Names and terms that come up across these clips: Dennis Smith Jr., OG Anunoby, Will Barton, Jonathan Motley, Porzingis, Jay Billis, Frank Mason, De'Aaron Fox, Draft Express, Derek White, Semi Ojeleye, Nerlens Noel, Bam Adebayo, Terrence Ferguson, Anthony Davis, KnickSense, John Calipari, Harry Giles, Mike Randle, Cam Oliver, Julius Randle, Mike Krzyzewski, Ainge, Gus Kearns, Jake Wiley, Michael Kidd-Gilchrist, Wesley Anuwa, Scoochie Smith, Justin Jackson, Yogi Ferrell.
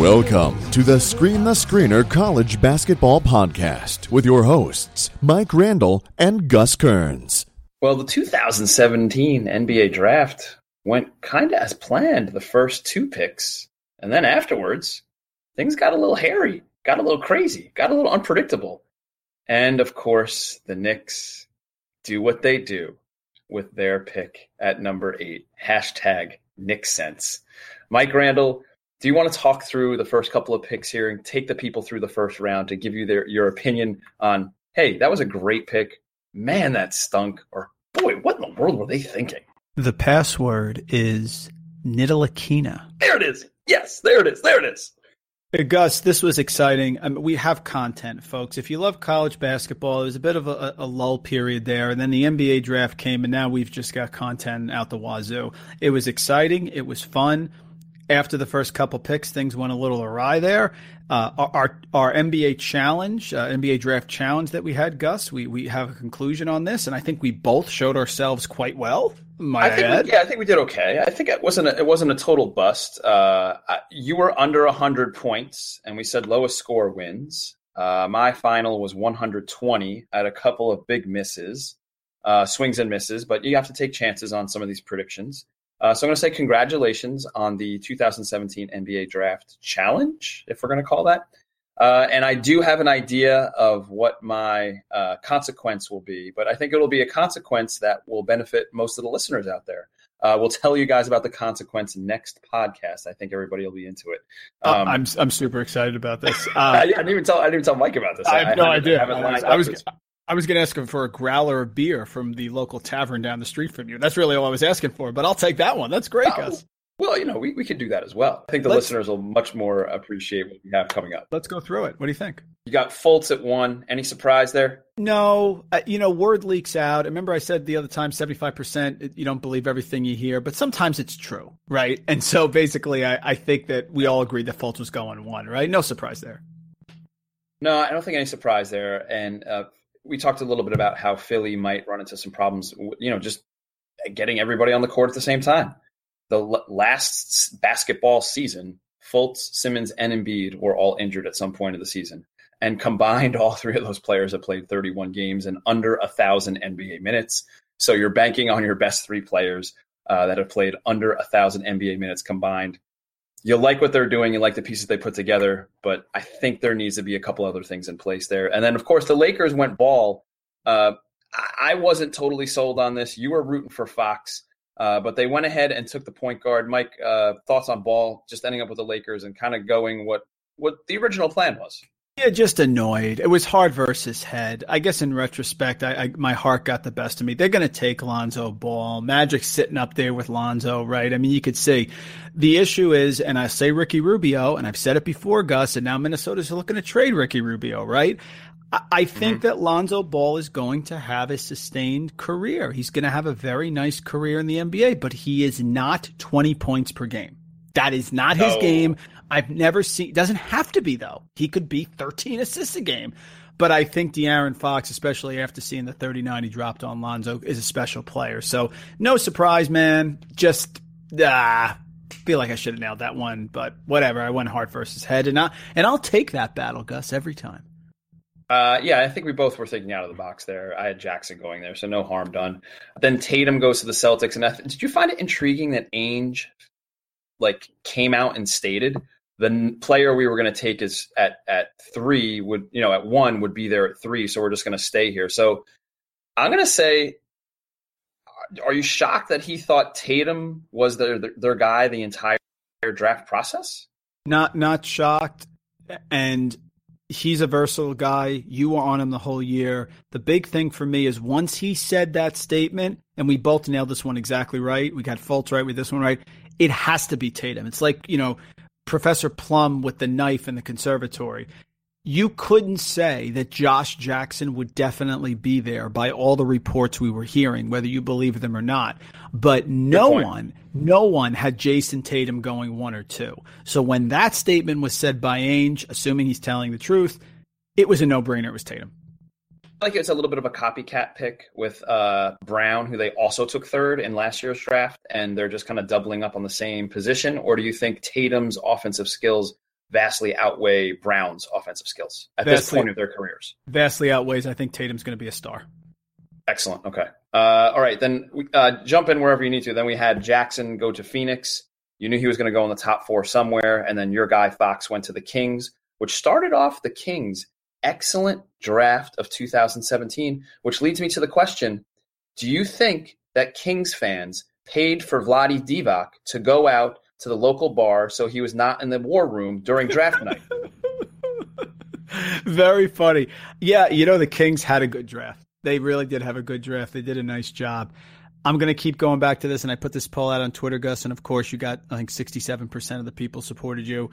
Welcome to the Screen the Screener College Basketball Podcast with your hosts, Mike Randle and Gus Kearns. Well, the 2017 NBA Draft went kind of as planned, the first two picks. And then afterwards, things got a little hairy, got a little crazy, got a little unpredictable. And, of course, the Knicks do what they do with their pick at number 8. Hashtag KnickSense. Mike Randle, do you want to talk through the first couple of picks here and take the people through the first round to give you your opinion on, hey, that was a great pick, man, that stunk, or boy, what in the world were they thinking? The password is Ntilikina. There it is. Yes, there it is. There it is. Hey, Gus, this was exciting. I mean, we have content, folks. If you love college basketball, it was a bit of a lull period there, and then the NBA draft came, and now we've just got content out the wazoo. It was exciting. It was fun. After the first couple picks, things went a little awry there. Our NBA challenge, NBA draft challenge that we had, Gus, we have a conclusion on this, and I think we both showed ourselves quite well. I think we did okay. I think it wasn't a total bust. You were under 100 points, and we said lowest score wins. My final was 120 at a couple of big misses, swings and misses, but you have to take chances on some of these predictions. So I'm going to say congratulations on the 2017 NBA Draft Challenge, if we're going to call that. And I do have an idea of what my consequence will be, but I think it'll be a consequence that will benefit most of the listeners out there. We'll tell you guys about the consequence next podcast. I think everybody will be into it. I'm super excited about this. I didn't even tell Mike about this. I have no idea. I was going to ask him for a growler of beer from the local tavern down the street from you. That's really all I was asking for, but I'll take that one. That's great, Gus. Well, we could do that as well. I think the listeners will much more appreciate what we have coming up. Let's go through it. What do you think? You got Fultz at 1. Any surprise there? No. Word leaks out. Remember I said the other time, 75%, you don't believe everything you hear, but sometimes it's true, right? And so basically, I think that we all agreed that Fultz was going 1, right? No surprise there. No, I don't think any surprise there. And we talked a little bit about how Philly might run into some problems, just getting everybody on the court at the same time. The last basketball season, Fultz, Simmons, and Embiid were all injured at some point of the season. And combined, all three of those players have played 31 games and under 1,000 NBA minutes. So you're banking on your best three players that have played under 1,000 NBA minutes combined. You like what they're doing. You like the pieces they put together, but I think there needs to be a couple other things in place there. And then, of course, the Lakers went Ball. I wasn't totally sold on this. You were rooting for Fox, but they went ahead and took the point guard. Mike, thoughts on Ball just ending up with the Lakers and kind of going what the original plan was? Yeah, just annoyed. It was heart versus head. I guess in retrospect, my heart got the best of me. They're going to take Lonzo Ball. Magic's sitting up there with Lonzo, right? I mean, you could see. The issue is, and I say Ricky Rubio, and I've said it before, Gus, and now Minnesota's looking to trade Ricky Rubio, right? I think that Lonzo Ball is going to have a sustained career. He's going to have a very nice career in the NBA, but he is not 20 points per game. That is not his game. I've never seen – doesn't have to be, though. He could be 13 assists a game. But I think De'Aaron Fox, especially after seeing the 39 he dropped on Lonzo, is a special player. So no surprise, man. Just feel like I should have nailed that one. But whatever. I went heart versus head. And I'll take that battle, Gus, every time. I think we both were thinking out of the box there. I had Jackson going there, so no harm done. Then Tatum goes to the Celtics. And did you find it intriguing that Ainge came out and stated – the player we were going to take is at 3 would, at 1 would be there at 3. So we're just going to stay here. So I'm going to say, are you shocked that he thought Tatum was their guy the entire draft process? Not shocked. And he's a versatile guy. You were on him the whole year. The big thing for me is once he said that statement, and we both nailed this one exactly right. We got Fultz right with this one, right? It has to be Tatum. It's like, Professor Plum with the knife in the conservatory. You couldn't say that Josh Jackson would definitely be there by all the reports we were hearing, whether you believe them or not. But no one had Jayson Tatum going 1 or 2. So when that statement was said by Ainge, assuming he's telling the truth, it was a no-brainer. It was Tatum. I like it's a little bit of a copycat pick with Brown, who they also took 3rd in last year's draft, and they're just kind of doubling up on the same position? Or do you think Tatum's offensive skills vastly outweigh Brown's offensive skills at this point of their careers. Vastly outweighs. I think Tatum's going to be a star. Excellent. Okay. All right. Then jump in wherever you need to. Then we had Jackson go to Phoenix. You knew he was going to go in the top four somewhere. And then your guy, Fox, went to the Kings, which started off the Kings' excellent draft of 2017, which leads me to the question, do you think that Kings fans paid for Vlade Divac to go out to the local bar so he was not in the war room during draft night? Very funny. Yeah, you know, the Kings had a good draft. They really did have a good draft. They did a nice job. I'm going to keep going back to this, and I put this poll out on Twitter, Gus, and of course you got, I think, 67% of the people supported you.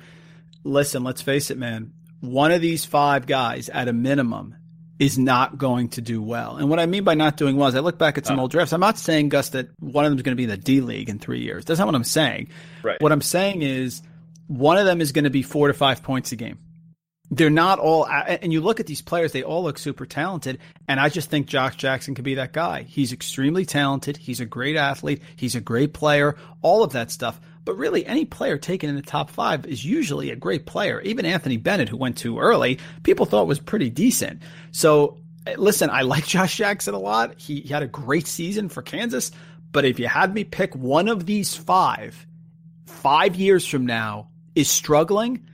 Listen, let's face it, man. One of these five guys, at a minimum, is not going to do well. And what I mean by not doing well is I look back at some old drafts. I'm not saying, Gus, that one of them is going to be in the D League in 3 years. That's not what I'm saying. Right. What I'm saying is one of them is going to be 4 to 5 points a game. They're not all – and you look at these players, they all look super talented, and I just think Josh Jackson could be that guy. He's extremely talented. He's a great athlete. He's a great player, all of that stuff. But really, any player taken in the top five is usually a great player. Even Anthony Bennett, who went too early, people thought was pretty decent. So, listen, I like Josh Jackson a lot. He had a great season for Kansas. But if you had me pick one of these five years from now is struggling –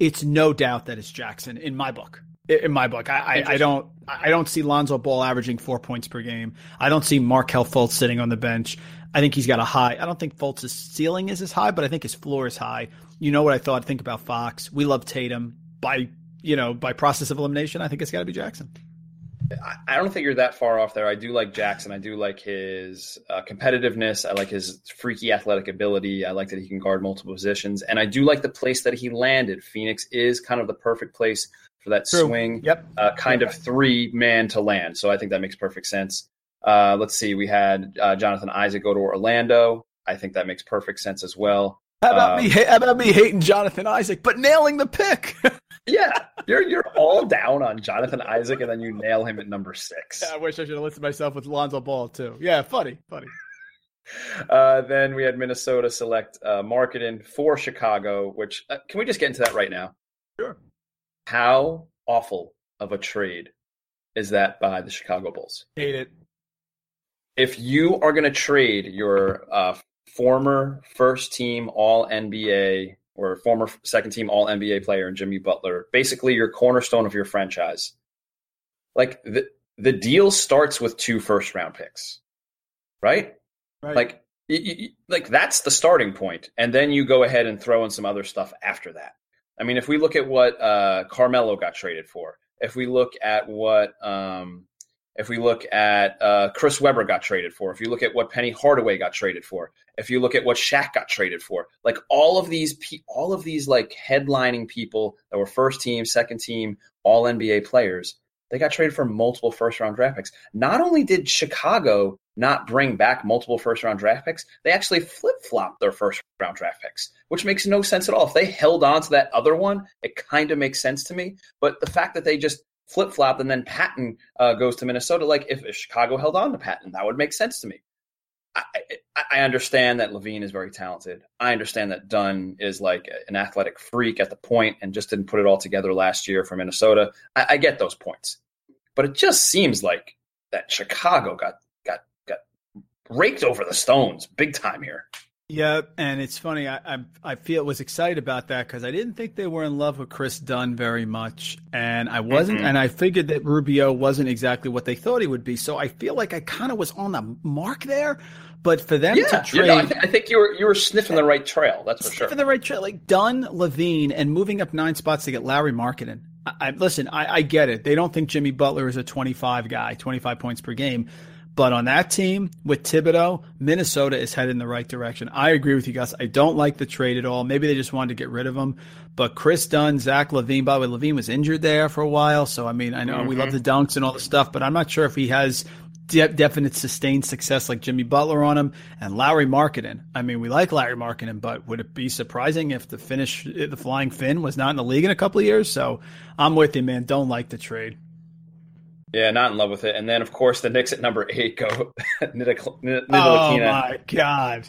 it's no doubt that it's Jackson in my book. I don't see Lonzo Ball averaging 4 points per game. I don't see Markelle Fultz sitting on the bench. I think he's got a high. I don't think Fultz's ceiling is as high, but I think his floor is high. You know what I thought? Think about Fox. We love Tatum. By process of elimination, I think it's got to be Jackson. I don't think you're that far off there. I do like Jackson. I do like his competitiveness. I like his freaky athletic ability. I like that he can guard multiple positions. And I do like the place that he landed. Phoenix is kind of the perfect place for that swing, kind of three-man to land. So I think that makes perfect sense. Let's see. We had Jonathan Isaac go to Orlando. I think that makes perfect sense as well. How about me hating Jonathan Isaac, but nailing the pick? Yeah, you're all down on Jonathan Isaac, and then you nail him at number 6. Yeah, I wish I should have listed myself with Lonzo Ball, too. Yeah, funny. Then we had Minnesota select Markkanen for Chicago, which can we just get into that right now? Sure. How awful of a trade is that by the Chicago Bulls? Hate it. If you are going to trade your former first-team All-NBA or former second-team All-NBA player and Jimmy Butler, basically your cornerstone of your franchise. Like, the deal starts with 2 first-round picks, right? Like, that's the starting point, and then you go ahead and throw in some other stuff after that. I mean, if we look at what Carmelo got traded for, if we look at what if we look at Chris Webber got traded for, if you look at what Penny Hardaway got traded for, if you look at what Shaq got traded for, like all of these like headlining people that were first team, second team, all NBA players, they got traded for multiple first round draft picks. Not only did Chicago not bring back multiple first round draft picks, they actually flip-flopped their first round draft picks, which makes no sense at all. If they held on to that other one, it kind of makes sense to me. But the fact that they just flip-flop, and then Patton goes to Minnesota. Like, if Chicago held on to Patton, that would make sense to me. I understand that Levine is very talented. I understand that Dunn is like an athletic freak at the point and just didn't put it all together last year for Minnesota. I get those points. But it just seems like that Chicago got raked over the stones big time here. Yeah, and it's funny. I feel was excited about that because I didn't think they were in love with Chris Dunn very much, and I wasn't. Mm-hmm. And I figured that Rubio wasn't exactly what they thought he would be. So I feel like I kind of was on the mark there. But for them to trade, I think you were sniffing the right trail. That's for sure. Sniffing the right trail, like Dunn, Levine, and moving up 9 spots to get Lauri Markkanen. I get it. They don't think Jimmy Butler is a 25 guy, 25 points per game. But on that team, with Thibodeau, Minnesota is headed in the right direction. I agree with you, Gus. I don't like the trade at all. Maybe they just wanted to get rid of him. But Chris Dunn, Zach Levine, by the way, Levine was injured there for a while. So, I mean, I know we love the dunks and all the stuff, but I'm not sure if he has definite sustained success like Jimmy Butler on him. And Lauri Markkanen. I mean, we like Lauri Markkanen, but would it be surprising if the Flying Finn was not in the league in a couple of years? So I'm with you, man. Don't like the trade. Yeah, not in love with it. And then, of course, the Knicks at number 8 go Ntilikina. Oh, my God.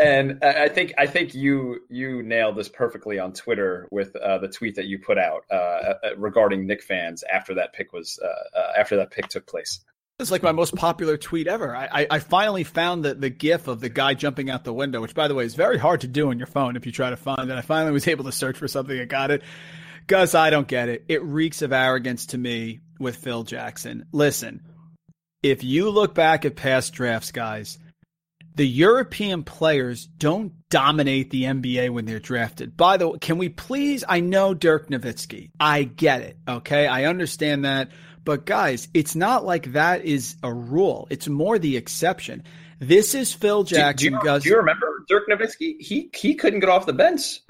And I think you nailed this perfectly on Twitter with the tweet that you put out regarding Knicks fans after that pick was after that pick took place. It's like my most popular tweet ever. I finally found the GIF of the guy jumping out the window, which, by the way, is very hard to do on your phone if you try to find it. I finally was able to search for something and got it. Gus, I don't get it. It reeks of arrogance to me with Phil Jackson. Listen, if you look back at past drafts, guys, the European players don't dominate the NBA when they're drafted. By the way, can we please? I know Dirk Nowitzki. I get it. Okay, I understand that. But guys, it's not like that is a rule. It's more the exception. This is Phil Jackson. Do you remember Dirk Nowitzki? He couldn't get off the bench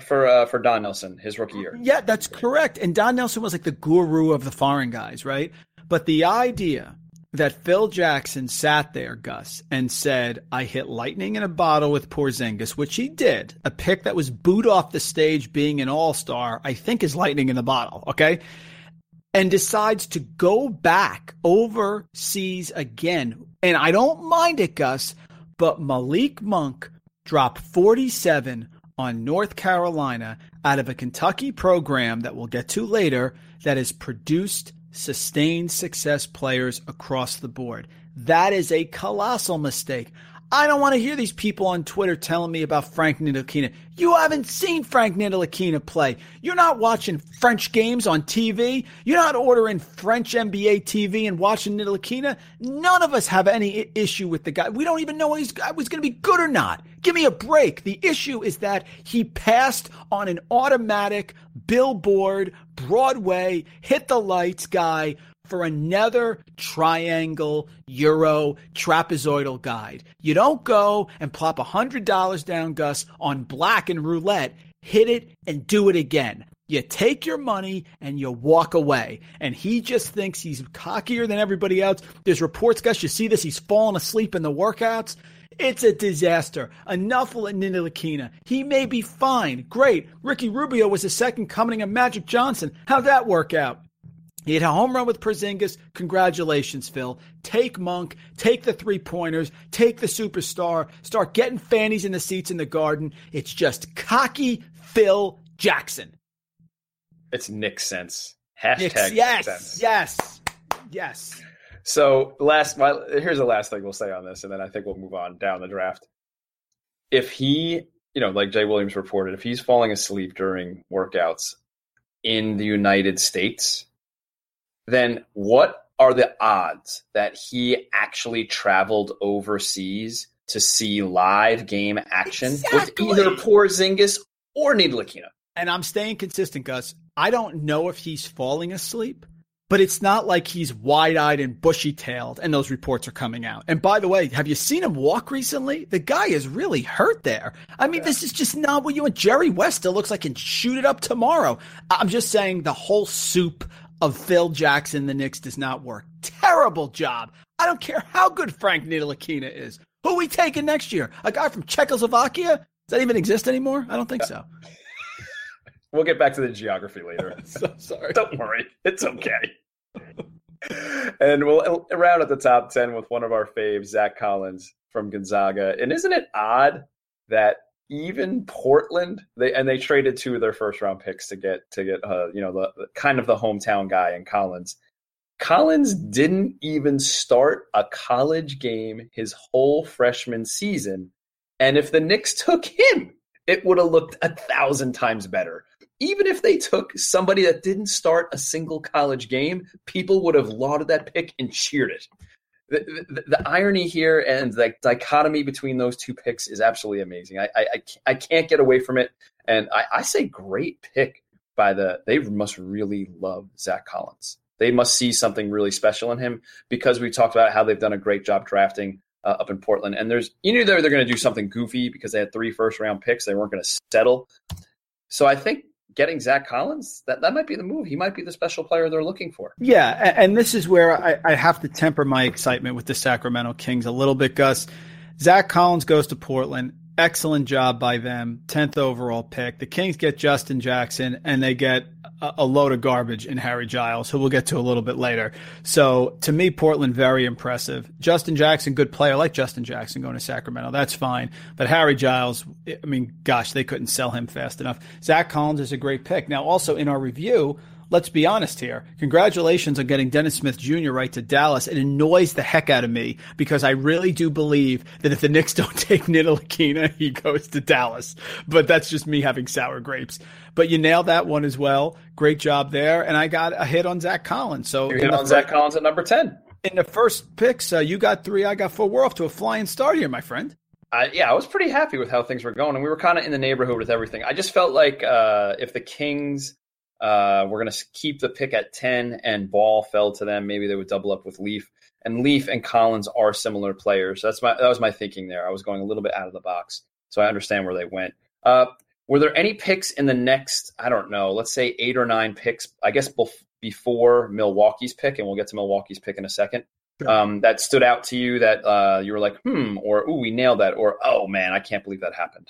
for Don Nelson his rookie year. Yeah, that's correct. And Don Nelson was like the guru of the foreign guys, right? But the idea that Phil Jackson sat there, Gus, and said, I hit lightning in a bottle with Porzingis, which he did, a pick that was booed off the stage being an all-star, I think is lightning in the bottle, okay? And decides to go back overseas again. And I don't mind it, Gus, but Malik Monk dropped 47 on North Carolina out of a Kentucky program that we'll get to later that has produced sustained success players across the board. That is a colossal mistake. I don't want to hear these people on Twitter telling me about Frank Ntilikina. You haven't seen Frank Ntilikina play. You're not watching French games on TV. You're not ordering French NBA TV and watching Ntilikina. None of us have any issue with the guy. We don't even know whether he's going to be good or not. Give me a break. The issue is that he passed on an automatic billboard, Broadway, hit the lights guy for another triangle, euro, trapezoidal guide. You don't go and plop $100 down, Gus, on black and roulette, hit it and do it again. You take your money and you walk away. And he just thinks he's cockier than everybody else. There's reports, Gus, you see this, he's falling asleep in the workouts. It's a disaster. Enough with Ntilikina. He may be fine. Great. Ricky Rubio was the second coming of Magic Johnson. How'd that work out? He had a home run with Porzingis. Congratulations, Phil. Take Monk. Take the three-pointers. Take the superstar. Start getting fannies in the seats in the Garden. It's just cocky Phil Jackson. It's Knicks sense. # Knicks, yes, sense. Yes. So here's the last thing we'll say on this, and then I think we'll move on down the draft. If he, like Jay Williams reported, if he's falling asleep during workouts in the United States, then what are the odds that he actually traveled overseas to see live game action with either Porzingis or Ntilikina? And I'm staying consistent, Gus. I don't know if he's falling asleep, but it's not like he's wide-eyed and bushy-tailed and those reports are coming out. And by the way, have you seen him walk recently? The guy is really hurt there. I mean, This is just not what you and Jerry West still looks like and shoot it up tomorrow. I'm just saying the whole soup of Phil Jackson, the Knicks, does not work. Terrible job. I don't care how good Frank Ntilikina is. Who are we taking next year? A guy from Czechoslovakia? Does that even exist anymore? I don't think so. We'll get back to the geography later. So sorry. Don't worry. It's okay. And we'll round at the top 10 with one of our faves, Zach Collins from Gonzaga. And isn't it odd that even Portland, they traded two of their first round picks to get the kind of the hometown guy in Collins. Collins didn't even start a college game his whole freshman season, and if the Knicks took him, it would have looked 1,000 times better. Even if they took somebody that didn't start a single college game, people would have lauded that pick and cheered it. The irony here and the dichotomy between those two picks is absolutely amazing. I can't get away from it. And I say great pick by they must really love Zach Collins. They must see something really special in him because we talked about how they've done a great job drafting up in Portland. And they're going to do something goofy because they had three first-round picks. They weren't going to settle. So I think getting Zach Collins, that might be the move. He might be the special player they're looking for. Yeah, and this is where I have to temper my excitement with the Sacramento Kings a little bit, Gus. Zach Collins goes to Portland. Excellent job by them. 10th overall pick. The Kings get Justin Jackson, and they get a load of garbage in Harry Giles, who we'll get to a little bit later. So to me, Portland, very impressive. Justin Jackson, good player. I like Justin Jackson going to Sacramento. That's fine. But Harry Giles, I mean, gosh, they couldn't sell him fast enough. Zach Collins is a great pick. Now, also in our review, let's be honest here. Congratulations on getting Dennis Smith Jr. right to Dallas. It annoys the heck out of me because I really do believe that if the Knicks don't take Ntilikina, he goes to Dallas. But that's just me having sour grapes. But you nailed that one as well. Great job there. And I got a hit on Zach Collins. So you're hit on Zach Collins at number 10. In the first picks, you got 3, I got 4. We're off to a flying start here, my friend. Yeah, I was pretty happy with how things were going. And we were kind of in the neighborhood with everything. I just felt like if the Kings... we're going to keep the pick at 10 and Ball fell to them. Maybe they would double up with Leaf, and Leaf and Collins are similar players. That was my thinking there. I was going a little bit out of the box. So I understand where they went. Were there any picks in the next, I don't know, let's say 8 or 9 picks, I guess before Milwaukee's pick, and we'll get to Milwaukee's pick in a second, that stood out to you that you were like, or, ooh, we nailed that, or, oh, man, I can't believe that happened?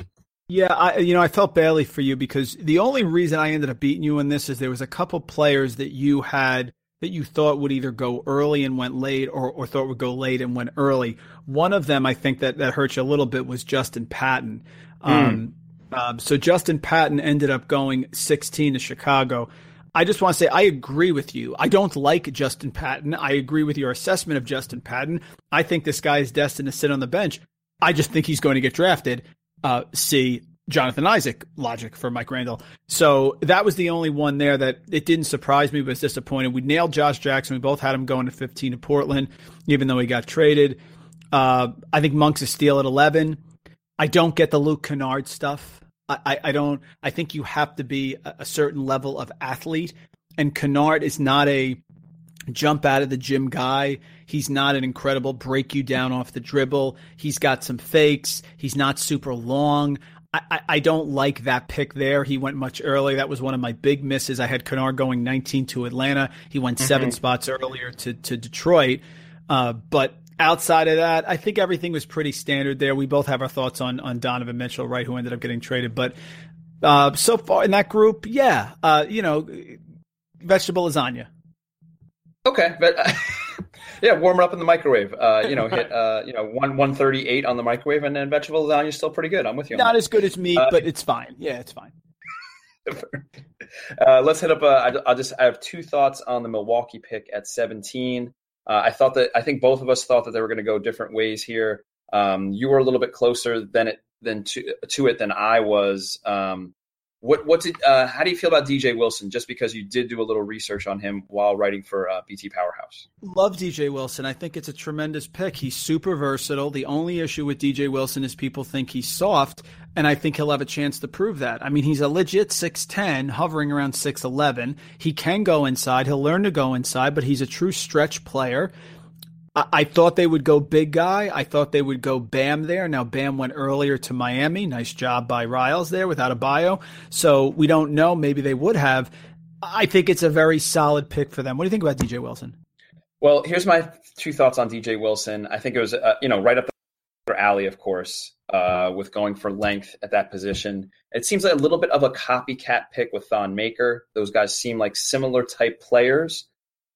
Yeah, I felt badly for you because the only reason I ended up beating you in this is there was a couple players that you had that you thought would either go early and went late or thought would go late and went early. One of them I think that hurt you a little bit was Justin Patton. So Justin Patton ended up going 16 to Chicago. I just want to say I agree with you. I don't like Justin Patton. I agree with your assessment of Justin Patton. I think this guy is destined to sit on the bench. I just think he's going to get drafted. See Jonathan Isaac logic for Mike Randle. So that was the only one there that it didn't surprise me, but was disappointed. We nailed Josh Jackson. We both had him going to 15 to Portland, even though he got traded. I think Monk's a steal at 11. I don't get the Luke Kennard stuff. I don't. I think you have to be a certain level of athlete, and Kennard is not a jump out of the gym guy. He's not an incredible break you down off the dribble. He's got some fakes. He's not super long. I don't like that pick there. He went much earlier. That was one of my big misses. I had Kennard going 19 to Atlanta. He went 7 spots earlier to Detroit. But outside of that, I think everything was pretty standard there. We both have our thoughts on Donovan Mitchell, right, who ended up getting traded. But so far in that group, yeah, vegetable lasagna. Okay, but yeah, warm it up in the microwave. Hit 138 on the microwave, and then vegetable lasagna is still pretty good. I'm with you. Not as good as meat, but it's fine. Yeah, it's fine. Let's hit up. I have 2 thoughts on the Milwaukee pick at 17. I think both of us thought that they were going to go different ways here. You were a little bit closer to it than I was. How do you feel about DJ Wilson? Just because you did do a little research on him while writing for BT Powerhouse. Love DJ Wilson. I think it's a tremendous pick. He's super versatile. The only issue with DJ Wilson is people think he's soft, and I think he'll have a chance to prove that. I mean, he's a legit 6'10", hovering around 6'11". He can go inside. He'll learn to go inside, but he's a true stretch player. I thought they would go big guy. I thought they would go Bam there. Now, Bam went earlier to Miami. Nice job by Riles there without a bio. So we don't know. Maybe they would have. I think it's a very solid pick for them. What do you think about DJ Wilson? Well, here's my 2 thoughts on DJ Wilson. I think it was, right up the alley, of course, with going for length at that position. It seems like a little bit of a copycat pick with Thon Maker. Those guys seem like similar type players.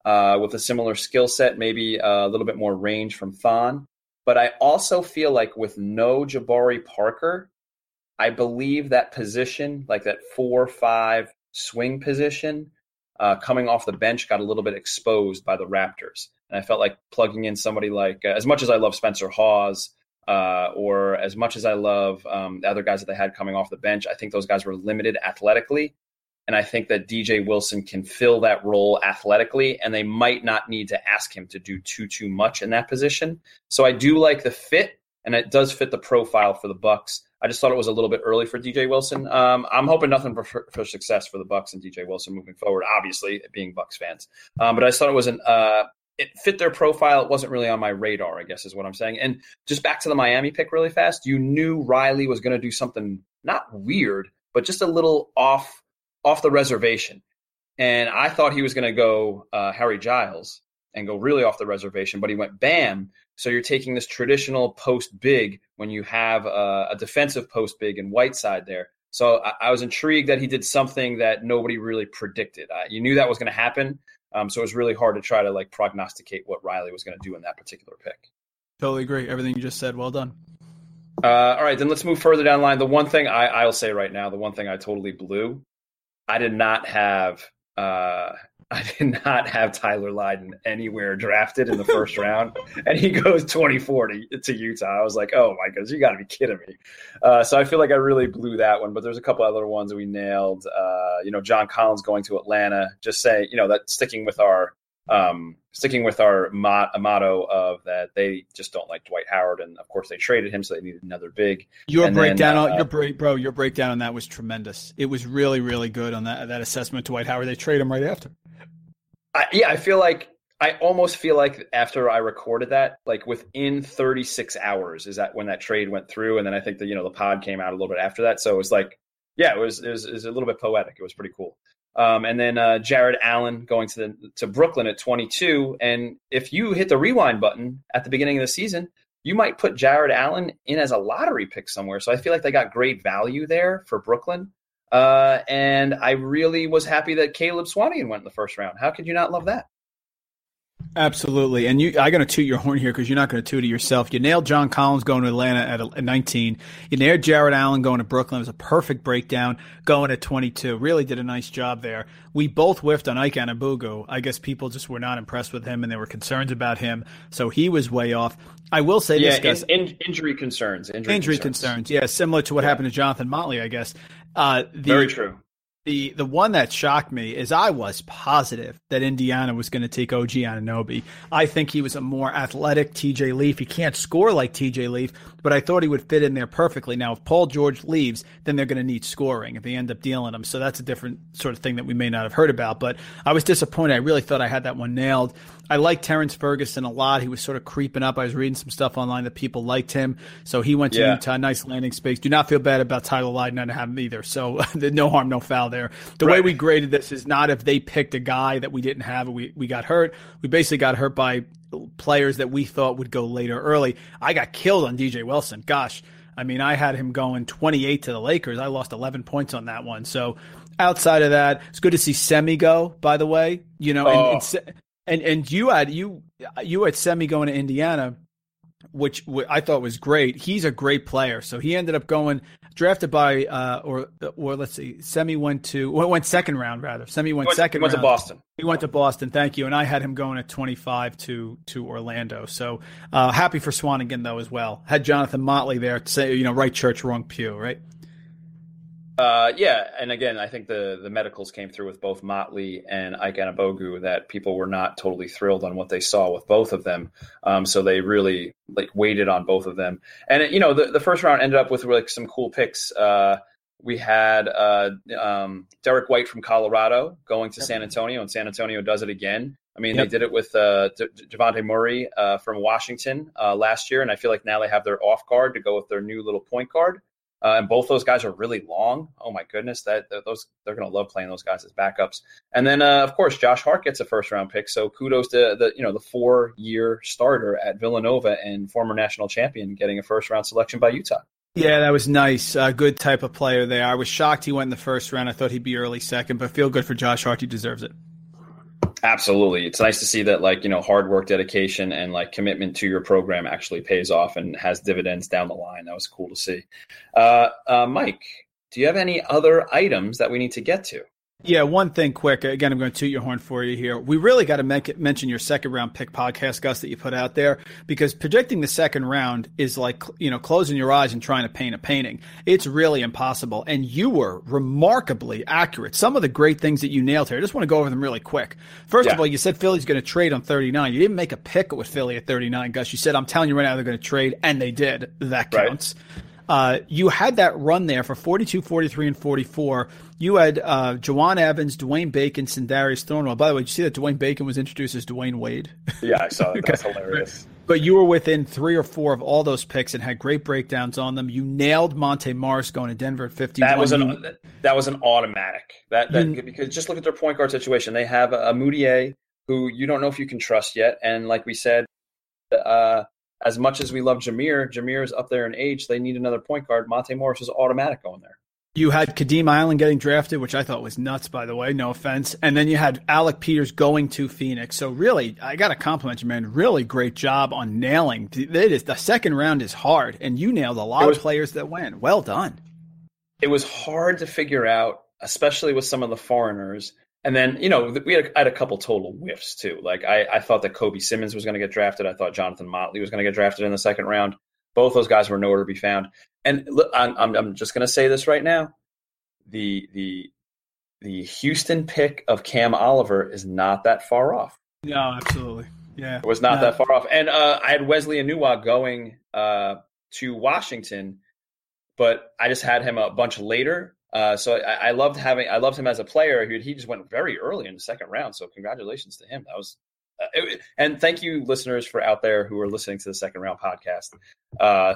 With a similar skill set, maybe a little bit more range from Thon. But I also feel like with no Jabari Parker, I believe that position, like that 4-5 swing position, coming off the bench got a little bit exposed by the Raptors. And I felt like plugging in somebody like, as much as I love Spencer Hawes, or as much as I love the other guys that they had coming off the bench, I think those guys were limited athletically. And I think that DJ Wilson can fill that role athletically, and they might not need to ask him to do too much in that position. So I do like the fit, and it does fit the profile for the Bucks. I just thought it was a little bit early for DJ Wilson. I'm hoping nothing for success for the Bucks and DJ Wilson moving forward, obviously, being Bucks fans. But I just thought it was it fit their profile. It wasn't really on my radar, I guess is what I'm saying. And just back to the Miami pick really fast, you knew Riley was going to do something not weird, but just a little off the reservation. And I thought he was going to go Harry Giles and go really off the reservation, but he went Bam. So you're taking this traditional post big when you have a defensive post big and Whiteside there. So I was intrigued that he did something that nobody really predicted. You knew that was going to happen. So it was really hard to try to like prognosticate what Riley was going to do in that particular pick. Totally agree. Everything you just said. Well done. All right, then let's move further down the line. The one thing I'll say right now, the one thing I totally blew, I did not have Tyler Lydon anywhere drafted in the first round, and he goes 2040 to Utah. I was like, oh my goodness, you got to be kidding me. So I feel like I really blew that one, but there's a couple other ones that we nailed. John Collins going to Atlanta. Just say, that sticking with our motto of that they just don't like Dwight Howard, and of course they traded him, so they needed another big. Your breakdown on that was tremendous. It was really, really good on that assessment. Dwight Howard, they trade him right after. I almost feel like after I recorded that, like within 36 hours is that when that trade went through, and then I think that the pod came out a little bit after that, so it was like, yeah, it was a little bit poetic. It was pretty cool. And then Jarrett Allen going to Brooklyn at 22. And if you hit the rewind button at the beginning of the season, you might put Jarrett Allen in as a lottery pick somewhere. So I feel like they got great value there for Brooklyn. And I really was happy that Caleb Swanigan went in the first round. How could you not love that? Absolutely. And I'm going to toot your horn here because you're not going to toot it yourself. You nailed John Collins going to Atlanta at 19. You nailed Jarrett Allen going to Brooklyn. It was a perfect breakdown going at 22. Really did a nice job there. We both whiffed on Ike Anigbogu. I guess people just were not impressed with him and there were concerns about him. So he was way off. I will say this, injury concerns. Injury concerns. Yeah, similar to what happened to Jonathan Motley, I guess. Very true. The one that shocked me is I was positive that Indiana was going to take OG Anunoby. I think he was a more athletic TJ Leaf. He can't score like TJ Leaf, but I thought he would fit in there perfectly. Now, if Paul George leaves, then they're going to need scoring if they end up dealing him. So that's a different sort of thing that we may not have heard about. But I was disappointed. I really thought I had that one nailed. I like Terrence Ferguson a lot. He was sort of creeping up. I was reading some stuff online that people liked him. So he went to Utah. Nice landing space. Do not feel bad about Tyler Lydon. I didn't have him either. So no harm, no foul there. The way we graded this is not if they picked a guy that we didn't have and we got hurt. We basically got hurt by players that we thought would go later early. I got killed on DJ Wilson. Gosh. I mean, I had him going 28 to the Lakers. I lost 11 points on that one. So outside of that, it's good to see Semi go, by the way. And you had Semi going to Indiana, which I thought was great. He's a great player, so he ended up going drafted by Semi went second round rather. He went to Boston. He went to Boston. Thank you. And I had him going at 25 to Orlando. So happy for Swanigan though as well. Had Jonathan Motley there. To say right church, wrong pew, right? Yeah, and again, I think the medicals came through with both Motley and Ike Anigbogu that people were not totally thrilled on what they saw with both of them. So they really waited on both of them. And the first round ended up with some cool picks. We had Derek White from Colorado going to San Antonio, and San Antonio does it again. I mean, they did it with Javante Murray from Washington last year, and I feel like now they have their off guard to go with their new little point guard. And both those guys are really long. Oh my goodness, they're going to love playing those guys as backups. And then, of course, Josh Hart gets a first round pick. So kudos to the 4-year starter at Villanova and former national champion getting a first round selection by Utah. Yeah, that was nice. Good type of player there. I was shocked he went in the first round. I thought he'd be early second, but feel good for Josh Hart. He deserves it. Absolutely. It's nice to see that hard work, dedication, and commitment to your program actually pays off and has dividends down the line. That was cool to see. Mike, do you have any other items that we need to get to? Yeah, one thing quick. Again, I'm going to toot your horn for you here. We really got to mention your second round pick podcast, Gus, that you put out there, because predicting the second round is closing your eyes and trying to paint a painting. It's really impossible. And you were remarkably accurate. Some of the great things that you nailed here, I just want to go over them really quick. First of all, you said Philly's going to trade on 39. You didn't make a pick with Philly at 39, Gus. You said, I'm telling you right now, they're going to trade. And they did. That counts. Right. You had that run there for 42, 43, and 44. You had Juwan Evans, Dwayne Bacon, Sindarius Thornwell. By the way, did you see that Dwayne Bacon was introduced as Dwayne Wade? Yeah, I saw that. That's hilarious. But you were within 3 or 4 of all those picks and had great breakdowns on them. You nailed Monte Morris going to Denver at 51. That was an automatic. Because just look at their point guard situation. They have a Moutier who you don't know if you can trust yet. And like we said, as much as we love Jameer is up there in age. They need another point guard. Monte Morris is automatic going there. You had Kadeem Island getting drafted, which I thought was nuts, by the way. No offense. And then you had Alec Peters going to Phoenix. So really, I got to compliment you, man. Really great job on nailing. The second round is hard, and you nailed a lot of players that went. Well done. It was hard to figure out, especially with some of the foreigners. And then, you know, I had a couple total whiffs, too. Like, I thought that Kobe Simmons was going to get drafted. I thought Jonathan Motley was going to get drafted in the second round. Both those guys were nowhere to be found. And I'm just going to say this right now. The Houston pick of Cam Oliver is not that far off. No, absolutely. Yeah. It was not that far off. And I had Wesley Anuwa going to Washington, but I just had him a bunch later. So I loved him as a player. He just went very early in the second round. So congratulations to him. That was and thank you, listeners, for out there who are listening to the Second Round podcast.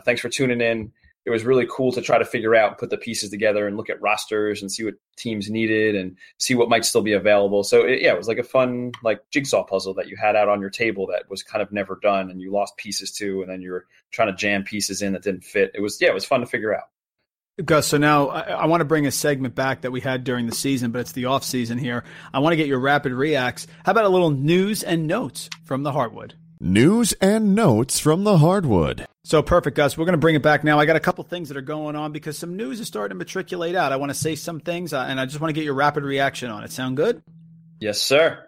Thanks for tuning in. It was really cool to try to figure out, put the pieces together, and look at rosters and see what teams needed and see what might still be available. So it was like a fun jigsaw puzzle that you had out on your table that was kind of never done, and you lost pieces to, and then you were trying to jam pieces in that didn't fit. It was fun to figure out. Gus, so now I want to bring a segment back that we had during the season, but it's the off season here. I want to get your rapid reacts. How about a little news and notes from the hardwood? News and notes from the hardwood. So perfect, Gus. We're going to bring it back now. I got a couple things that are going on because some news is starting to matriculate out. I want to say some things, and I just want to get your rapid reaction on it. Sound good? Yes, sir.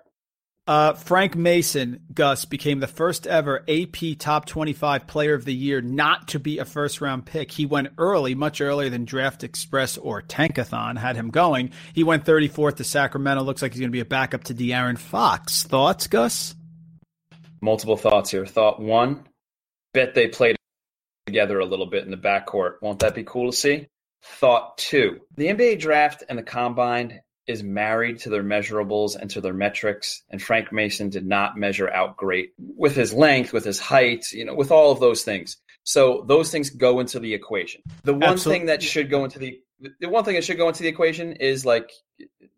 Frank Mason, Gus, became the first ever AP Top 25 Player of the Year not to be a first-round pick. He went early, much earlier than Draft Express or Tankathon had him going. He went 34th to Sacramento. Looks like he's going to be a backup to De'Aaron Fox. Thoughts, Gus? Multiple thoughts here. Thought one, bet they played together a little bit in the backcourt. Won't that be cool to see? Thought two, the NBA draft and the combine is married to their measurables and to their metrics. And Frank Mason did not measure out great with his length, with his height, with all of those things. So those things go into the equation. The one thing that should go into the equation is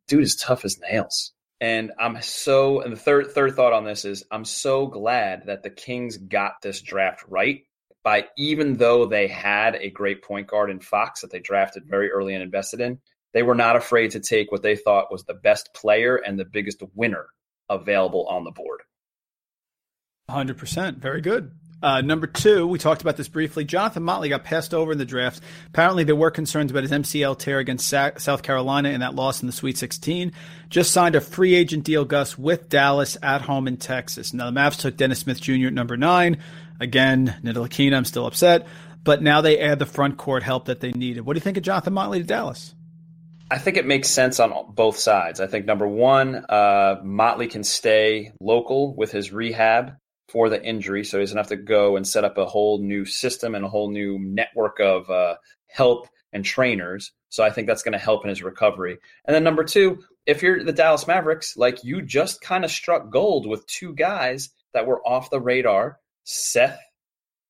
dude is tough as nails. And the third thought on this is I'm so glad that the Kings got this draft right. By even though they had a great point guard in Fox that they drafted very early and invested in, they were not afraid to take what they thought was the best player and the biggest winner available on the board. 100%. Very good. Number two, we talked about this briefly. Jonathan Motley got passed over in the draft. Apparently there were concerns about his MCL tear against South Carolina in that loss in the Sweet 16. Just signed a free agent deal, Gus, with Dallas at home in Texas. Now the Mavs took Dennis Smith Jr. at number 9. Again, Ntilikina, I'm still upset. But now they add the front court help that they needed. What do you think of Jonathan Motley to Dallas? I think it makes sense on both sides. I think, number one, Motley can stay local with his rehab for the injury, so he doesn't have to go and set up a whole new system and a whole new network of help and trainers. So I think that's going to help in his recovery. And then, number two, if you're the Dallas Mavericks, you just kind of struck gold with two guys that were off the radar, Seth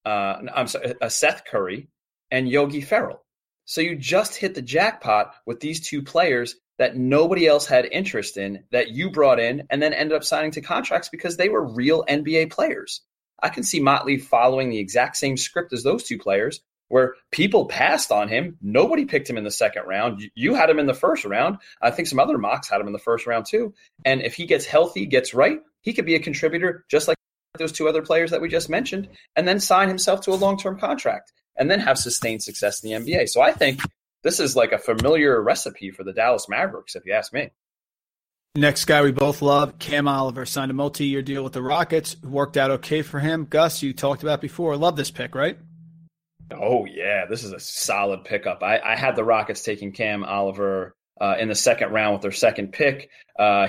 Curry and Yogi Ferrell. So you just hit the jackpot with these two players that nobody else had interest in that you brought in and then ended up signing to contracts because they were real NBA players. I can see Motley following the exact same script as those two players where people passed on him. Nobody picked him in the second round. You had him in the first round. I think some other mocks had him in the first round too. And if he gets healthy, gets right, he could be a contributor just like those two other players that we just mentioned and then sign himself to a long-term contract and then have sustained success in the NBA. So I think this is a familiar recipe for the Dallas Mavericks, if you ask me. Next guy we both love, Cam Oliver, signed a multi-year deal with the Rockets. Worked out okay for him. Gus, you talked about before. Love this pick, right? Oh, yeah. This is a solid pickup. I had the Rockets taking Cam Oliver in the second round with their second pick.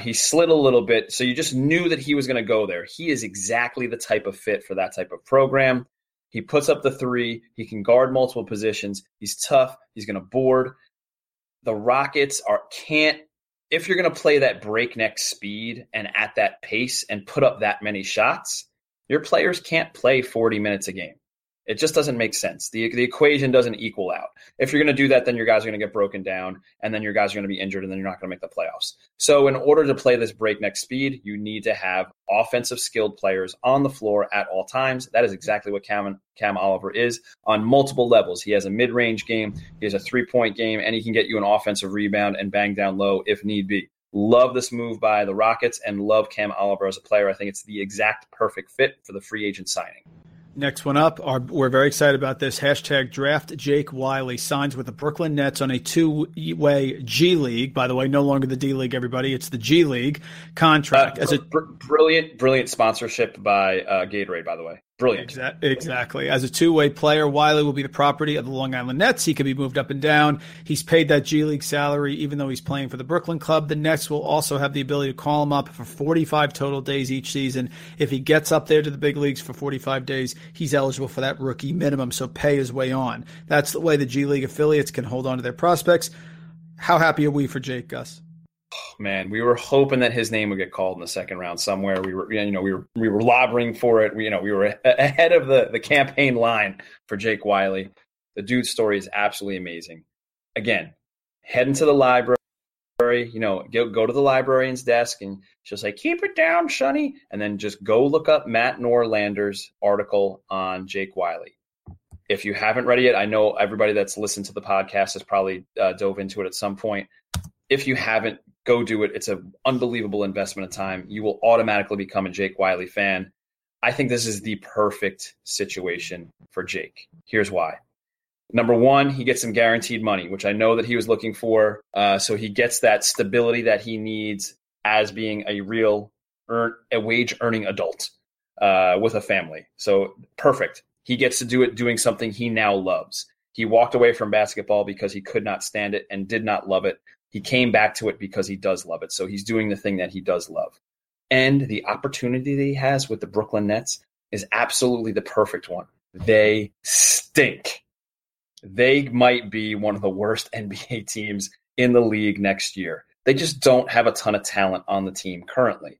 He slid a little bit, so you just knew that he was going to go there. He is exactly the type of fit for that type of program. He puts up the three. He can guard multiple positions. He's tough. He's going to board. The Rockets can't – if you're going to play that breakneck speed and at that pace and put up that many shots, your players can't play 40 minutes a game. It just doesn't make sense. The equation doesn't equal out. If you're going to do that, then your guys are going to get broken down, and then your guys are going to be injured, and then you're not going to make the playoffs. So in order to play this breakneck speed, you need to have offensive skilled players on the floor at all times. That is exactly what Cam Oliver is on multiple levels. He has a mid-range game, he has a three-point game, and he can get you an offensive rebound and bang down low if need be. Love this move by the Rockets and love Cam Oliver as a player. I think it's the exact perfect fit for the free agent signing. Next one up, we're very excited about this. Hashtag draft Jake Wiley signs with the Brooklyn Nets on a two-way G League. By the way, no longer the D League, everybody. It's the G League contract. Brilliant sponsorship by Gatorade, by the way. Brilliant. Exactly. As a two-way player, Wiley will be the property of the Long Island Nets. He can be moved up and down. He's paid that G League salary, even though he's playing for the Brooklyn club. The Nets will also have the ability to call him up for 45 total days each season. If he gets up there to the big leagues for 45 days, he's eligible for that rookie minimum, so pay his way on. That's the way the G League affiliates can hold on to their prospects. How happy are we for Jake, Gus? Oh, man, we were hoping that his name would get called in the second round somewhere. We were lobbying for it. We were ahead of the campaign line for Jake Wiley. The dude's story is absolutely amazing. Again, head into the library. Go to the librarian's desk and she'll say, "Keep it down, Sonny," and then just go look up Matt Norlander's article on Jake Wiley. If you haven't read it yet, I know everybody that's listened to the podcast has probably dove into it at some point. If you haven't, go do it. It's an unbelievable investment of time. You will automatically become a Jake Wiley fan. I think this is the perfect situation for Jake. Here's why. Number one, he gets some guaranteed money, which I know that he was looking for. So he gets that stability that he needs as being a real wage-earning adult with a family. So perfect. He gets to do it doing something he now loves. He walked away from basketball because he could not stand it and did not love it. He came back to it because he does love it. So he's doing the thing that he does love. And the opportunity that he has with the Brooklyn Nets is absolutely the perfect one. They stink. They might be one of the worst NBA teams in the league next year. They just don't have a ton of talent on the team currently.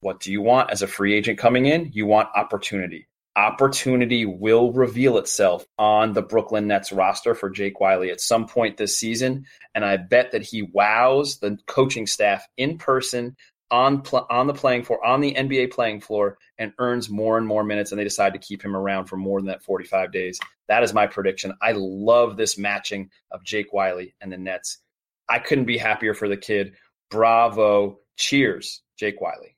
What do you want as a free agent coming in? You want opportunity. Opportunity will reveal itself on the Brooklyn Nets roster for Jake Wiley at some point this season, and I bet that he wows the coaching staff in person on the NBA playing floor and earns more and more minutes, and they decide to keep him around for more than that 45 days. That is my prediction. I love this matching of Jake Wiley and the Nets. I couldn't be happier for the kid. Bravo. Cheers, Jake Wiley.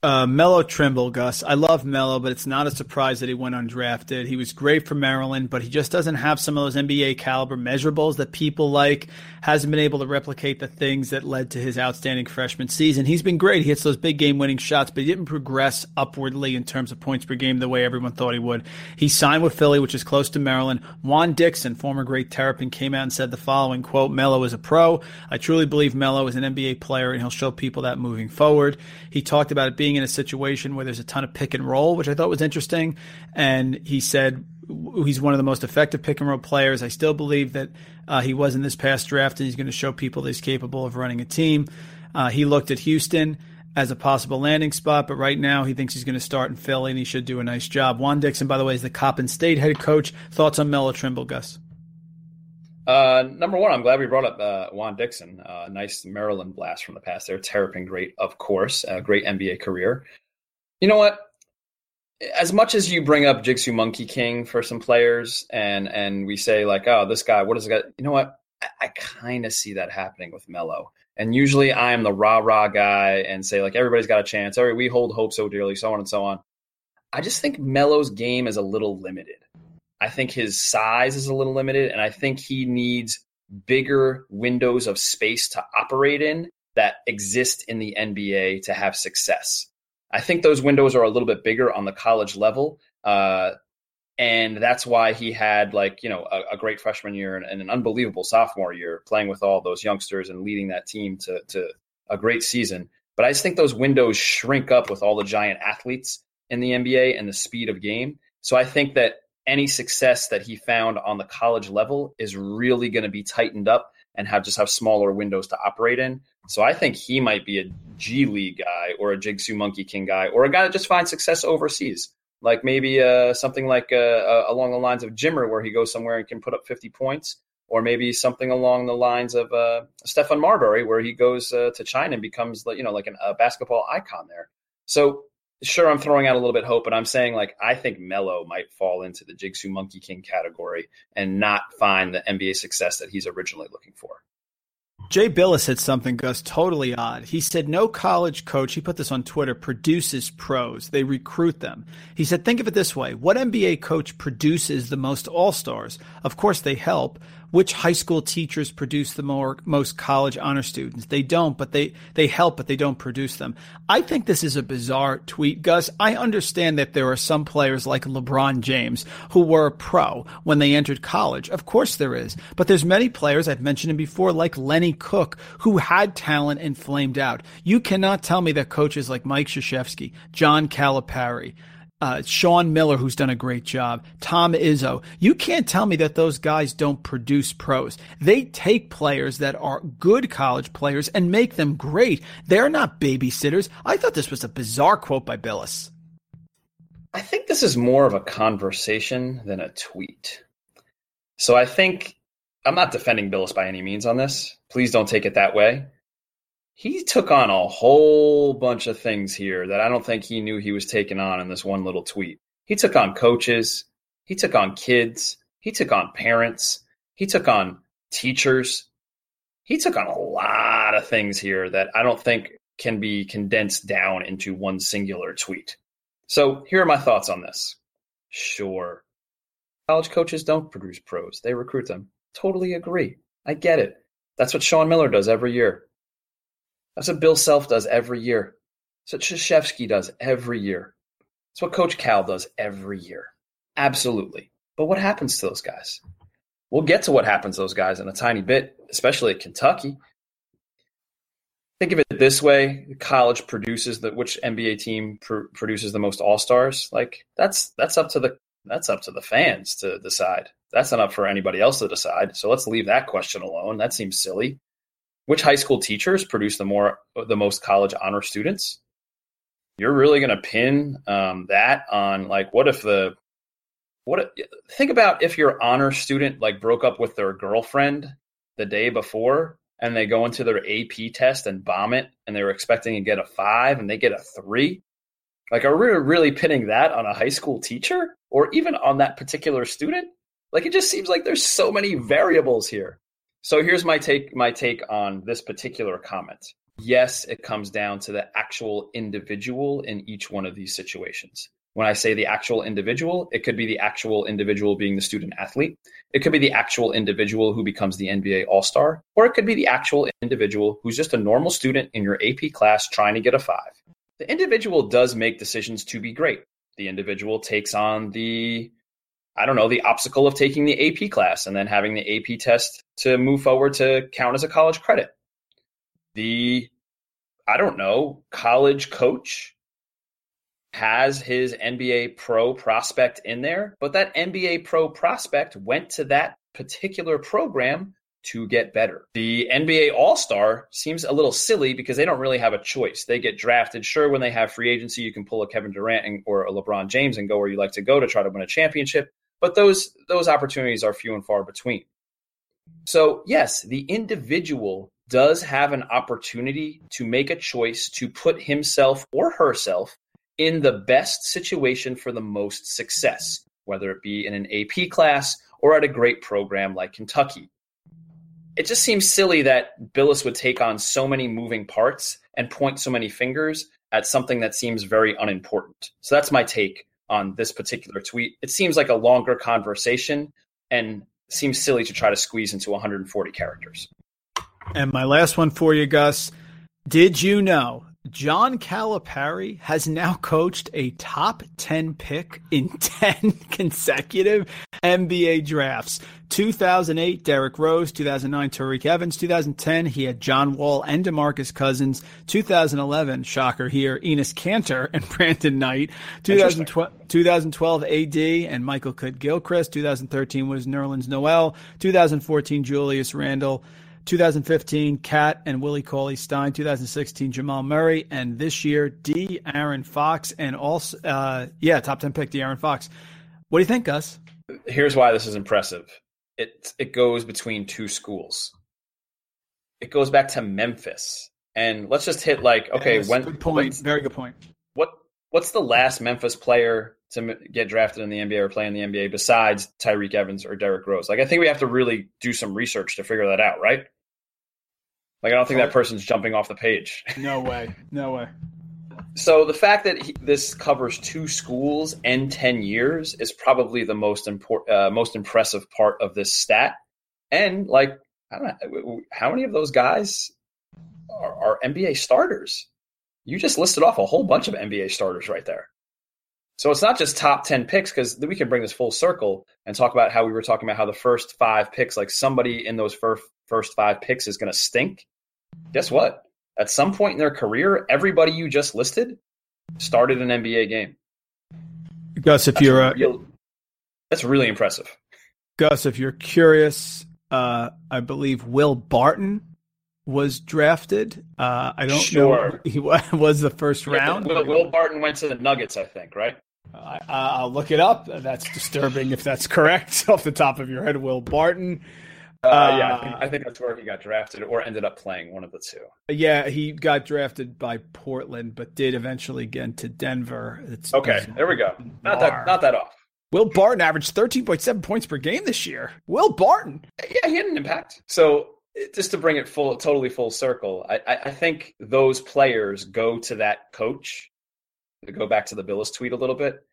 Melo Trimble, Gus. I love Melo, but it's not a surprise that he went undrafted. He was great for Maryland, but he just doesn't have some of those NBA caliber measurables that people like. Hasn't been able to replicate the things that led to his outstanding freshman season. He's been great. He hits those big game winning shots, but he didn't progress upwardly in terms of points per game the way everyone thought he would. He signed with Philly, which is close to Maryland. Juan Dixon, former great Terrapin, came out and said the following, quote, "Melo is a pro. I truly believe Melo is an NBA player, and he'll show people that moving forward." He talked about it being in a situation where there's a ton of pick and roll, which I thought was interesting. And he said he's one of the most effective pick and roll players. I still believe that he was in this past draft, and he's going to show people that he's capable of running a team. He looked at Houston as a possible landing spot, but right now he thinks he's going to start in Philly, and he should do a nice job. Juan Dixon, by the way, is the Coppin State head coach. Thoughts on Melo Trimble, Gus? Number one, I'm glad we brought up Juan Dixon. Nice Maryland blast from the past there. Terrapin great, of course. Great NBA career. You know what? As much as you bring up Jigsaw Monkey King for some players and we say like, oh, this guy, what is this guy? You know what? I kind of see that happening with Melo. And usually I am the rah-rah guy and say like, everybody's got a chance. We hold hope so dearly, so on and so on. I just think Melo's game is a little limited. I think his size is a little limited, and I think he needs bigger windows of space to operate in that exist in the NBA to have success. I think those windows are a little bit bigger on the college level, and that's why he had a great freshman year and an unbelievable sophomore year playing with all those youngsters and leading that team to a great season. But I just think those windows shrink up with all the giant athletes in the NBA and the speed of game. So I think that any success that he found on the college level is really going to be tightened up and have smaller windows to operate in. So I think he might be a G League guy or a Jigsaw Monkey King guy or a guy that just finds success overseas. like maybe something like along the lines of Jimmer, where he goes somewhere and can put up 50 points, or maybe something along the lines of Stephon Marbury, where he goes to China and becomes, you know, like a basketball icon there. So sure, I'm throwing out a little bit hope, but I'm saying, like, I think Melo might fall into the Jigsaw Monkey King category and not find the NBA success that he's originally looking for. Jay Billis said something, Gus, totally odd. He said, no college coach, he put this on Twitter, produces pros. They recruit them. He said, think of it this way. What NBA coach produces the most all-stars? Of course, they help. Which high school teachers produce the most college honor students? They don't, but they help, but they don't produce them. I think this is a bizarre tweet, Gus. I understand that there are some players like LeBron James who were a pro when they entered college. Of course there is. But there's many players, I've mentioned him before, like Lenny Cook, who had talent and flamed out. You cannot tell me that coaches like Mike Krzyzewski, John Calipari, Sean Miller, who's done a great job, Tom Izzo. You can't tell me that those guys don't produce pros. They take players that are good college players and make them great. They're not babysitters. I thought this was a bizarre quote by Billis. I think this is more of a conversation than a tweet. So I think I'm not defending Billis by any means on this. Please don't take it that way. He took on a whole bunch of things here that I don't think he knew he was taking on in this one little tweet. He took on coaches. He took on kids. He took on parents. He took on teachers. He took on a lot of things here that I don't think can be condensed down into one singular tweet. So here are my thoughts on this. Sure, college coaches don't produce pros. They recruit them. Totally agree. I get it. That's what Sean Miller does every year. That's what Bill Self does every year. That's what Krzyzewski does every year. That's what Coach Cal does every year. Absolutely. But what happens to those guys? We'll get to what happens to those guys in a tiny bit, especially at Kentucky. Think of it this way. College produces which NBA team produces the most all-stars? Like, that's up to the fans to decide. That's not up for anybody else to decide. So let's leave that question alone. That seems silly. Which high school teachers produce the most college honor students? You're really going to pin that on, like, think about if your honor student, like, broke up with their girlfriend the day before and they go into their AP test and bomb it and they were expecting to get a 5 and they get a 3. Like, are we really pinning that on a high school teacher or even on that particular student? Like, it just seems like there's so many variables here. So here's my take on this particular comment. Yes, it comes down to the actual individual in each one of these situations. When I say the actual individual, it could be the actual individual being the student athlete. It could be the actual individual who becomes the NBA All-Star, or it could be the actual individual who's just a normal student in your AP class trying to get a 5. The individual does make decisions to be great. The individual takes on the obstacle of taking the AP class and then having the AP test to move forward to count as a college credit. College coach has his NBA pro prospect in there, but that NBA pro prospect went to that particular program to get better. The NBA All-Star seems a little silly because they don't really have a choice. They get drafted. Sure, when they have free agency, you can pull a Kevin Durant or a LeBron James and go where you like to go to try to win a championship. But those opportunities are few and far between. So, yes, the individual does have an opportunity to make a choice to put himself or herself in the best situation for the most success, whether it be in an AP class or at a great program like Kentucky. It just seems silly that Billis would take on so many moving parts and point so many fingers at something that seems very unimportant. So that's my take on this particular tweet. It seems like a longer conversation and seems silly to try to squeeze into 140 characters. And my last one for you, Gus. Did you know John Calipari has now coached a top 10 pick in 10 consecutive NBA drafts? 2008, Derrick Rose. 2009, Tariq Evans. 2010, he had John Wall and DeMarcus Cousins. 2011, shocker here, Enes Kanter and Brandon Knight. 2012, AD and Michael Kidd-Gilchrist. 2013 was Nerlens Noel. 2014, Julius Randle. 2015, Cat and Willie Cauley-Stein. 2016, Jamal Murray. And this year, De'Aaron Fox. And also, top 10 pick, De'Aaron Fox. What do you think, Gus? Here's why this is impressive. It goes between two schools. It goes back to Memphis. And let's just hit good point. Very good point. What's the last Memphis player to get drafted in the NBA or play in the NBA besides Tyreke Evans or Derrick Rose? I think we have to really do some research to figure that out, right? I don't think that person's jumping off the page. No way. So the fact that this covers two schools and 10 years is probably the most impressive part of this stat. And I don't know, how many of those guys are NBA starters? You just listed off a whole bunch of NBA starters right there. So it's not just top 10 picks, because we can bring this full circle and talk about how we were talking about how the first five picks, somebody in those first five picks is going to stink. Guess what? At some point in their career, everybody you just listed started an NBA game. Gus, that's really impressive. Gus, if you're curious, I believe Will Barton was drafted. I don't know. He was the first round. Will Barton went to the Nuggets, I think, right? I'll look it up. That's disturbing if that's correct off the top of your head. Will Barton. I think that's where he got drafted or ended up playing, one of the two. Yeah, he got drafted by Portland, but did eventually get to Denver. There we go. Not that off. Will Barton averaged 13.7 points per game this year. Will Barton. Yeah, he had an impact. So just to bring it totally full circle, I think those players go to that coach, to go back to the Billis tweet a little bit,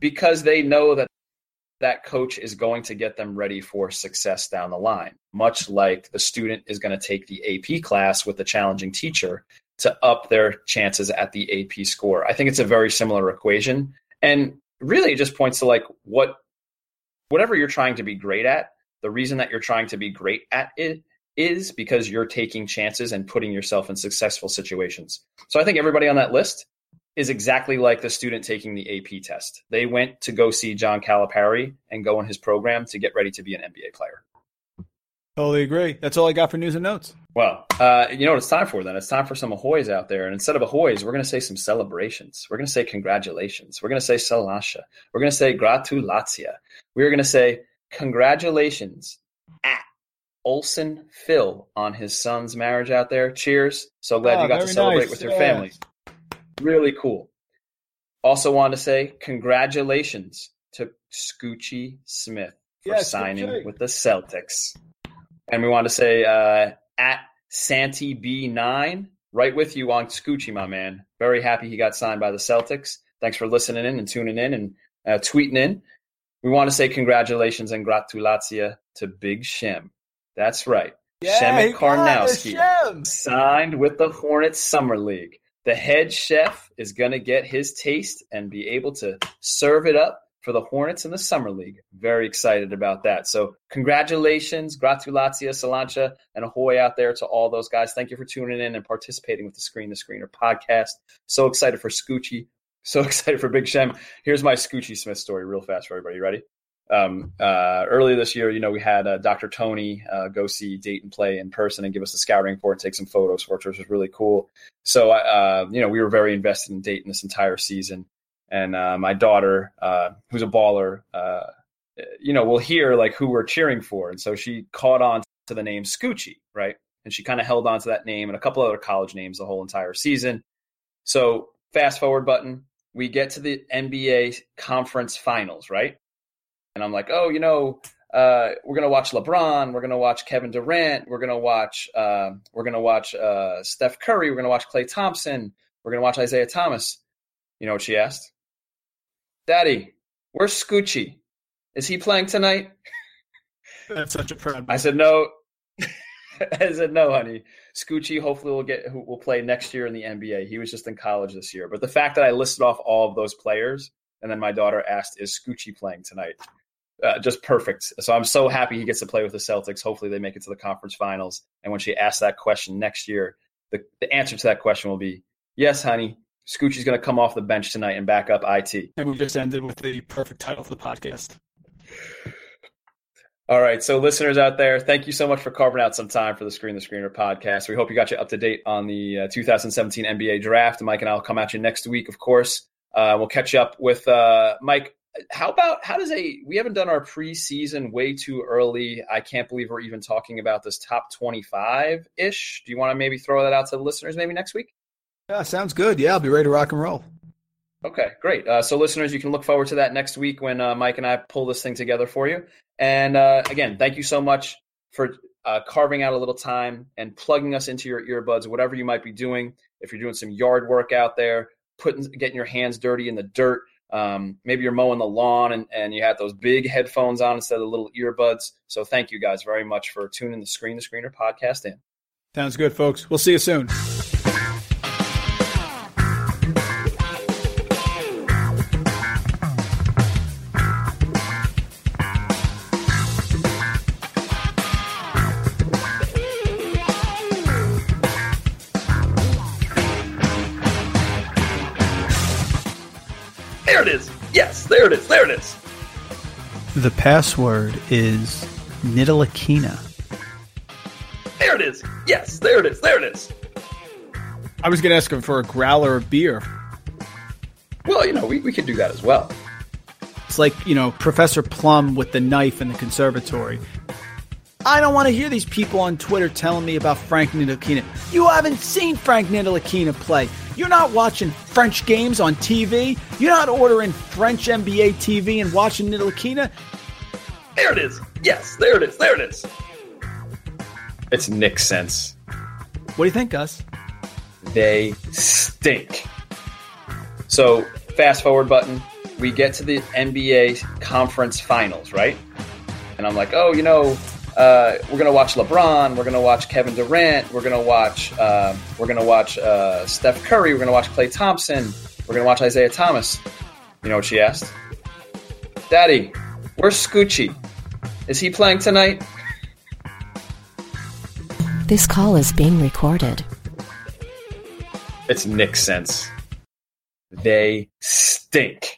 because they know that coach is going to get them ready for success down the line, much like the student is going to take the AP class with the challenging teacher to up their chances at the AP score. I think it's a very similar equation. And really it just points to whatever you're trying to be great at, the reason that you're trying to be great at it is because you're taking chances and putting yourself in successful situations. So I think everybody on that list is exactly like the student taking the AP test. They went to go see John Calipari and go on his program to get ready to be an NBA player. Totally agree. That's all I got for news and notes. Well, you know what it's time for then? It's time for some ahoys out there. And instead of ahoys, we're going to say some celebrations. We're going to say congratulations. We're going to say salasha. We're going to say gratulatia. We're going to say congratulations at Olson Phil on his son's marriage out there. Cheers. So glad you got to celebrate with your family. Really cool. Also want to say congratulations to Scoochie Smith for signing with the Celtics. And we want to say at Santi B9, right with you on Scoochie, my man. Very happy he got signed by the Celtics. Thanks for listening in and tuning in and tweeting in. We want to say congratulations and gratulatia to Big Shem. That's right. Yeah, Shem Karnowski signed with the Hornets Summer League. The head chef is going to get his taste and be able to serve it up for the Hornets in the Summer League. Very excited about that. So congratulations, gratulatia, salancha, and ahoy out there to all those guys. Thank you for tuning in and participating with the Screen the Screener podcast. So excited for Scoochie. So excited for Big Shem. Here's my Scoochie Smith story real fast for everybody. You ready? Earlier this year, we had Dr. Tony go see Dayton play in person and give us a scouting report, take some photos for us, which was really cool. So, we were very invested in Dayton this entire season. And my daughter, who's a baller, will hear who we're cheering for. And so she caught on to the name Scoochie, right? And she kind of held on to that name and a couple other college names the whole entire season. So fast forward button, we get to the NBA conference finals, right? And I'm like, we're going to watch LeBron. We're going to watch Kevin Durant. We're going to watch Steph Curry. We're going to watch Klay Thompson. We're going to watch Isaiah Thomas. You know what she asked? Daddy, where's Scoochie? Is he playing tonight? That's such a problem. I said, no. I said, no, honey. Scoochie hopefully will play next year in the NBA. He was just in college this year. But the fact that I listed off all of those players and then my daughter asked, is Scoochie playing tonight? Just perfect. So I'm so happy he gets to play with the Celtics. Hopefully they make it to the conference finals. And when she asks that question next year, the answer to that question will be, yes, honey, Scoochie's going to come off the bench tonight and back up IT. And we've just ended with the perfect title for the podcast. All right, so listeners out there, thank you so much for carving out some time for the Screen the Screener podcast. We hope you got you up to date on the 2017 NBA draft. Mike and I will come at you next week, of course. We'll catch up with Mike. We haven't done our preseason way too early. I can't believe we're even talking about this top 25-ish. Do you want to maybe throw that out to the listeners maybe next week? Yeah, sounds good. Yeah, I'll be ready to rock and roll. Okay, great. So listeners, you can look forward to that next week when Mike and I pull this thing together for you. And again, thank you so much for carving out a little time and plugging us into your earbuds, whatever you might be doing. If you're doing some yard work out there, getting your hands dirty in the dirt, maybe you're mowing the lawn and you had those big headphones on instead of little earbuds. So thank you guys very much for tuning the Screen the Screener podcast in. Sounds good, folks. We'll see you soon. There it is. There it is. The password is Ntilikina. There it is. Yes. There it is. There it is. I was going to ask him for a growler of beer. Well, we could do that as well. It's like, Professor Plum with the knife in the conservatory. I don't want to hear these people on Twitter telling me about Frank Ntilikina. You haven't seen Frank Ntilikina play. You're not watching French games on TV. You're not ordering French NBA TV and watching Ntilikina. There it is. Yes, there it is. There it is. It's Nick Sense. What do you think, Gus? They stink. So, fast forward button. We get to the NBA conference finals, right? And I'm like, we're gonna watch LeBron. We're gonna watch Kevin Durant. We're gonna watch Steph Curry. We're gonna watch Klay Thompson. We're gonna watch Isaiah Thomas. You know what she asked? Daddy, where's Scoochie? Is he playing tonight? This call is being recorded. It's Nick Sense. They stink.